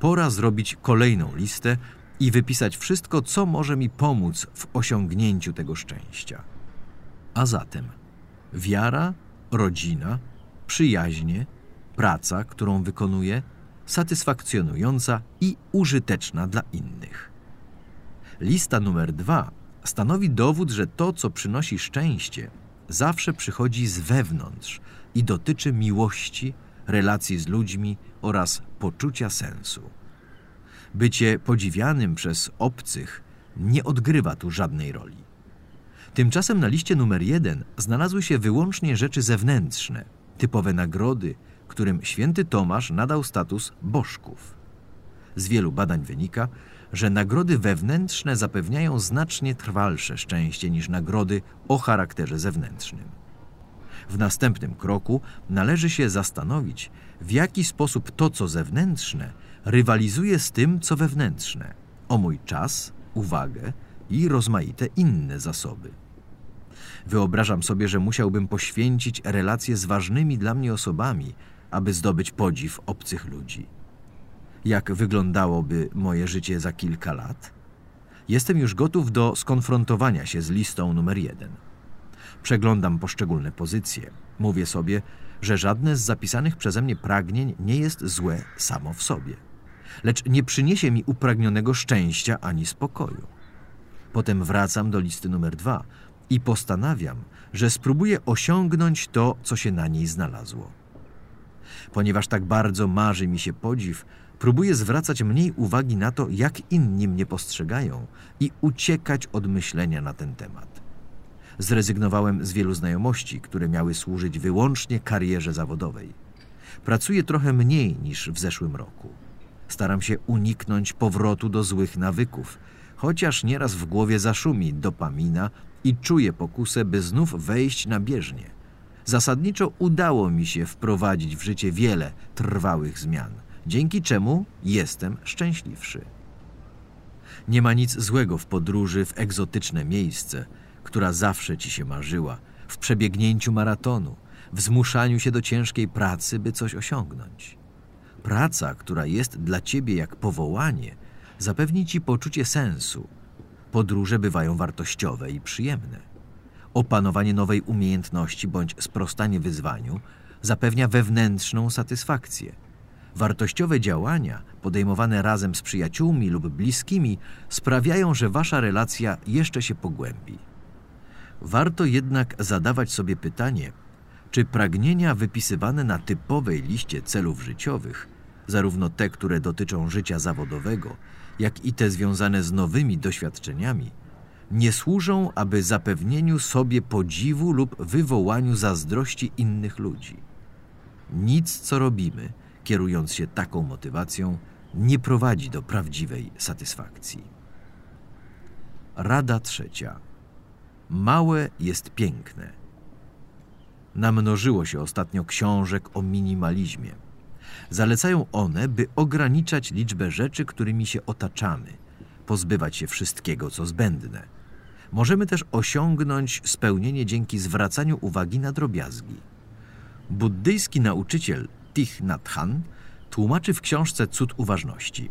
Pora zrobić kolejną listę i wypisać wszystko, co może mi pomóc w osiągnięciu tego szczęścia. A zatem wiara, rodzina, przyjaźnie, praca, którą wykonuję, satysfakcjonująca i użyteczna dla innych. Lista numer 2 stanowi dowód, że to, co przynosi szczęście, zawsze przychodzi z wewnątrz i dotyczy miłości, relacji z ludźmi oraz poczucia sensu. Bycie podziwianym przez obcych nie odgrywa tu żadnej roli. Tymczasem na liście numer 1 znalazły się wyłącznie rzeczy zewnętrzne, typowe nagrody, którym święty Tomasz nadał status bożków. Z wielu badań wynika, że nagrody wewnętrzne zapewniają znacznie trwalsze szczęście niż nagrody o charakterze zewnętrznym. W następnym kroku należy się zastanowić, w jaki sposób to, co zewnętrzne, rywalizuje z tym, co wewnętrzne, o mój czas, uwagę i rozmaite inne zasoby. Wyobrażam sobie, że musiałbym poświęcić relacje z ważnymi dla mnie osobami, aby zdobyć podziw obcych ludzi. Jak wyglądałoby moje życie za kilka lat? Jestem już gotów do skonfrontowania się z listą numer 1. Przeglądam poszczególne pozycje. Mówię sobie, że żadne z zapisanych przeze mnie pragnień nie jest złe samo w sobie, lecz nie przyniesie mi upragnionego szczęścia ani spokoju. Potem wracam do listy numer 2 i postanawiam, że spróbuję osiągnąć to, co się na niej znalazło. Ponieważ tak bardzo marzy mi się podziw, próbuję zwracać mniej uwagi na to, jak inni mnie postrzegają i uciekać od myślenia na ten temat. Zrezygnowałem z wielu znajomości, które miały służyć wyłącznie karierze zawodowej. Pracuję trochę mniej niż w zeszłym roku. Staram się uniknąć powrotu do złych nawyków, chociaż nieraz w głowie zaszumi dopamina i czuję pokusę, by znów wejść na bieżnię. Zasadniczo udało mi się wprowadzić w życie wiele trwałych zmian, dzięki czemu jestem szczęśliwszy. Nie ma nic złego w podróży w egzotyczne miejsce, która zawsze ci się marzyła, w przebiegnięciu maratonu, w zmuszaniu się do ciężkiej pracy, by coś osiągnąć. Praca, która jest dla ciebie jak powołanie, zapewni ci poczucie sensu. Podróże bywają wartościowe i przyjemne. Opanowanie nowej umiejętności bądź sprostanie wyzwaniu zapewnia wewnętrzną satysfakcję. Wartościowe działania podejmowane razem z przyjaciółmi lub bliskimi sprawiają, że wasza relacja jeszcze się pogłębi. Warto jednak zadawać sobie pytanie, czy pragnienia wypisywane na typowej liście celów życiowych, zarówno te, które dotyczą życia zawodowego, jak i te związane z nowymi doświadczeniami, nie służą, aby zapewnieniu sobie podziwu lub wywołaniu zazdrości innych ludzi. Nic, co robimy, kierując się taką motywacją, nie prowadzi do prawdziwej satysfakcji. Rada 3. Małe jest piękne. Namnożyło się ostatnio książek o minimalizmie. Zalecają one, by ograniczać liczbę rzeczy, którymi się otaczamy, pozbywać się wszystkiego, co zbędne. Możemy też osiągnąć spełnienie dzięki zwracaniu uwagi na drobiazgi. Buddyjski nauczyciel Thich Nhat Hanh tłumaczy w książce Cud Uważności.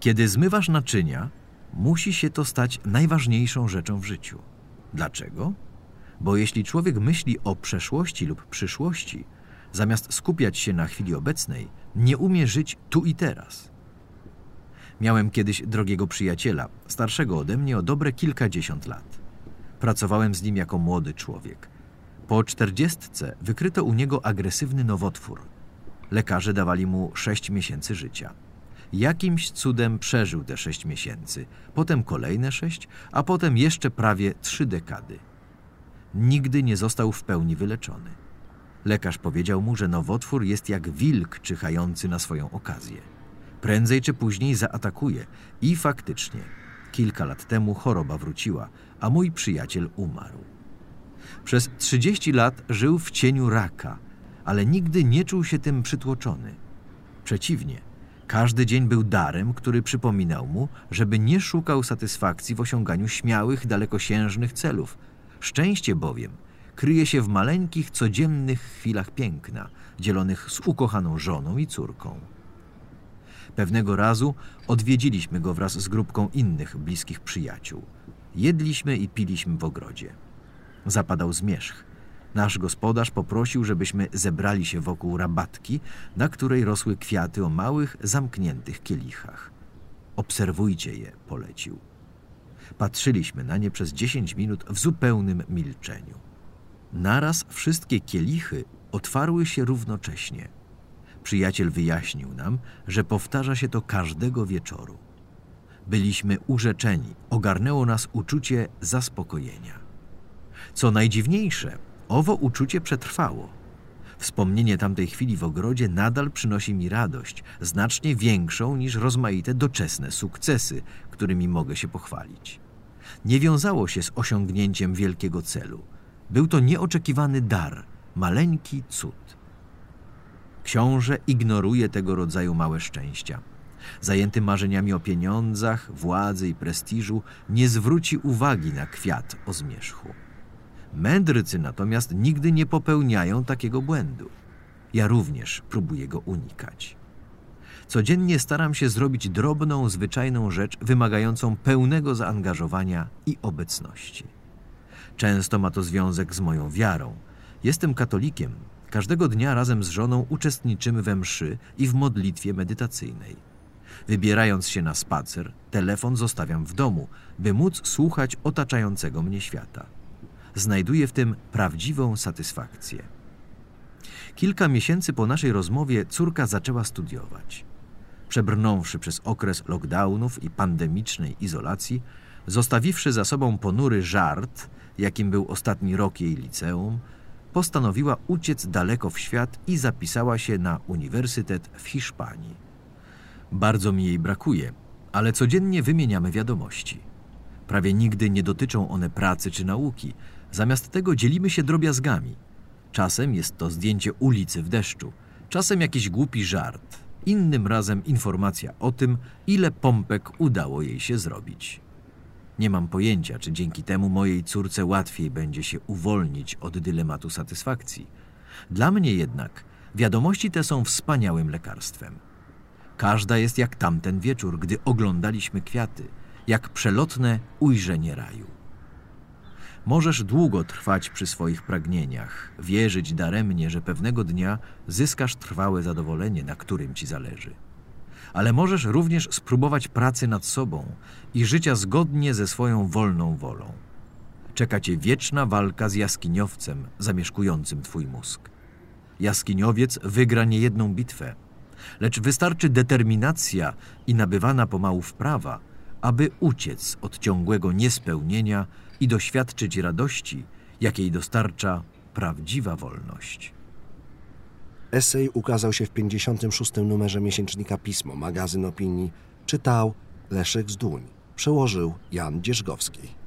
Kiedy zmywasz naczynia, musi się to stać najważniejszą rzeczą w życiu. Dlaczego? Bo jeśli człowiek myśli o przeszłości lub przyszłości, zamiast skupiać się na chwili obecnej, nie umie żyć tu i teraz. Miałem kiedyś drogiego przyjaciela, starszego ode mnie o dobre kilkadziesiąt lat. Pracowałem z nim jako młody człowiek. Po 40 wykryto u niego agresywny nowotwór. Lekarze dawali mu 6 miesięcy życia. Jakimś cudem przeżył te 6 miesięcy, potem kolejne 6, a potem jeszcze prawie 3 dekady. Nigdy nie został w pełni wyleczony. Lekarz powiedział mu, że nowotwór jest jak wilk czyhający na swoją okazję. Prędzej czy później zaatakuje i faktycznie kilka lat temu choroba wróciła, a mój przyjaciel umarł. Przez 30 lat żył w cieniu raka, ale nigdy nie czuł się tym przytłoczony. Przeciwnie, każdy dzień był darem, który przypominał mu, żeby nie szukał satysfakcji w osiąganiu śmiałych, dalekosiężnych celów. Szczęście bowiem kryje się w maleńkich, codziennych chwilach piękna, dzielonych z ukochaną żoną i córką. Pewnego razu odwiedziliśmy go wraz z grupką innych bliskich przyjaciół. Jedliśmy i piliśmy w ogrodzie. Zapadał zmierzch. Nasz gospodarz poprosił, żebyśmy zebrali się wokół rabatki, na której rosły kwiaty o małych, zamkniętych kielichach. Obserwujcie je, polecił. Patrzyliśmy na nie przez 10 minut w zupełnym milczeniu. Naraz wszystkie kielichy otwarły się równocześnie. Przyjaciel wyjaśnił nam, że powtarza się to każdego wieczoru. Byliśmy urzeczeni, ogarnęło nas uczucie zaspokojenia. Co najdziwniejsze, owo uczucie przetrwało. Wspomnienie tamtej chwili w ogrodzie nadal przynosi mi radość, znacznie większą niż rozmaite doczesne sukcesy, którymi mogę się pochwalić. Nie wiązało się z osiągnięciem wielkiego celu. Był to nieoczekiwany dar, maleńki cud. Książę ignoruje tego rodzaju małe szczęścia. Zajęty marzeniami o pieniądzach, władzy i prestiżu, nie zwróci uwagi na kwiat o zmierzchu. Mędrcy natomiast nigdy nie popełniają takiego błędu. Ja również próbuję go unikać. Codziennie staram się zrobić drobną, zwyczajną rzecz wymagającą pełnego zaangażowania i obecności. Często ma to związek z moją wiarą. Jestem katolikiem. Każdego dnia razem z żoną uczestniczymy we mszy i w modlitwie medytacyjnej. Wybierając się na spacer, telefon zostawiam w domu, by móc słuchać otaczającego mnie świata. Znajduję w tym prawdziwą satysfakcję. Kilka miesięcy po naszej rozmowie córka zaczęła studiować. Przebrnąwszy przez okres lockdownów i pandemicznej izolacji, zostawiwszy za sobą ponury żart, jakim był ostatni rok jej liceum, postanowiła uciec daleko w świat i zapisała się na uniwersytet w Hiszpanii. Bardzo mi jej brakuje, ale codziennie wymieniamy wiadomości. Prawie nigdy nie dotyczą one pracy czy nauki. Zamiast tego dzielimy się drobiazgami. Czasem jest to zdjęcie ulicy w deszczu, czasem jakiś głupi żart, innym razem informacja o tym, ile pompek udało jej się zrobić. Nie mam pojęcia, czy dzięki temu mojej córce łatwiej będzie się uwolnić od dylematu satysfakcji. Dla mnie jednak wiadomości te są wspaniałym lekarstwem. Każda jest jak tamten wieczór, gdy oglądaliśmy kwiaty, jak przelotne ujrzenie raju. Możesz długo trwać przy swoich pragnieniach, wierzyć daremnie, że pewnego dnia zyskasz trwałe zadowolenie, na którym ci zależy. Ale możesz również spróbować pracy nad sobą i życia zgodnie ze swoją wolną wolą. Czeka cię wieczna walka z jaskiniowcem zamieszkującym twój mózg. Jaskiniowiec wygra niejedną bitwę, lecz wystarczy determinacja i nabywana pomału wprawa, aby uciec od ciągłego niespełnienia i doświadczyć radości, jakiej dostarcza prawdziwa wolność. Esej ukazał się w 56. numerze miesięcznika Pismo, magazyn opinii. Czytał Leszek Zduń. Przełożył Jan Dzierżgowski.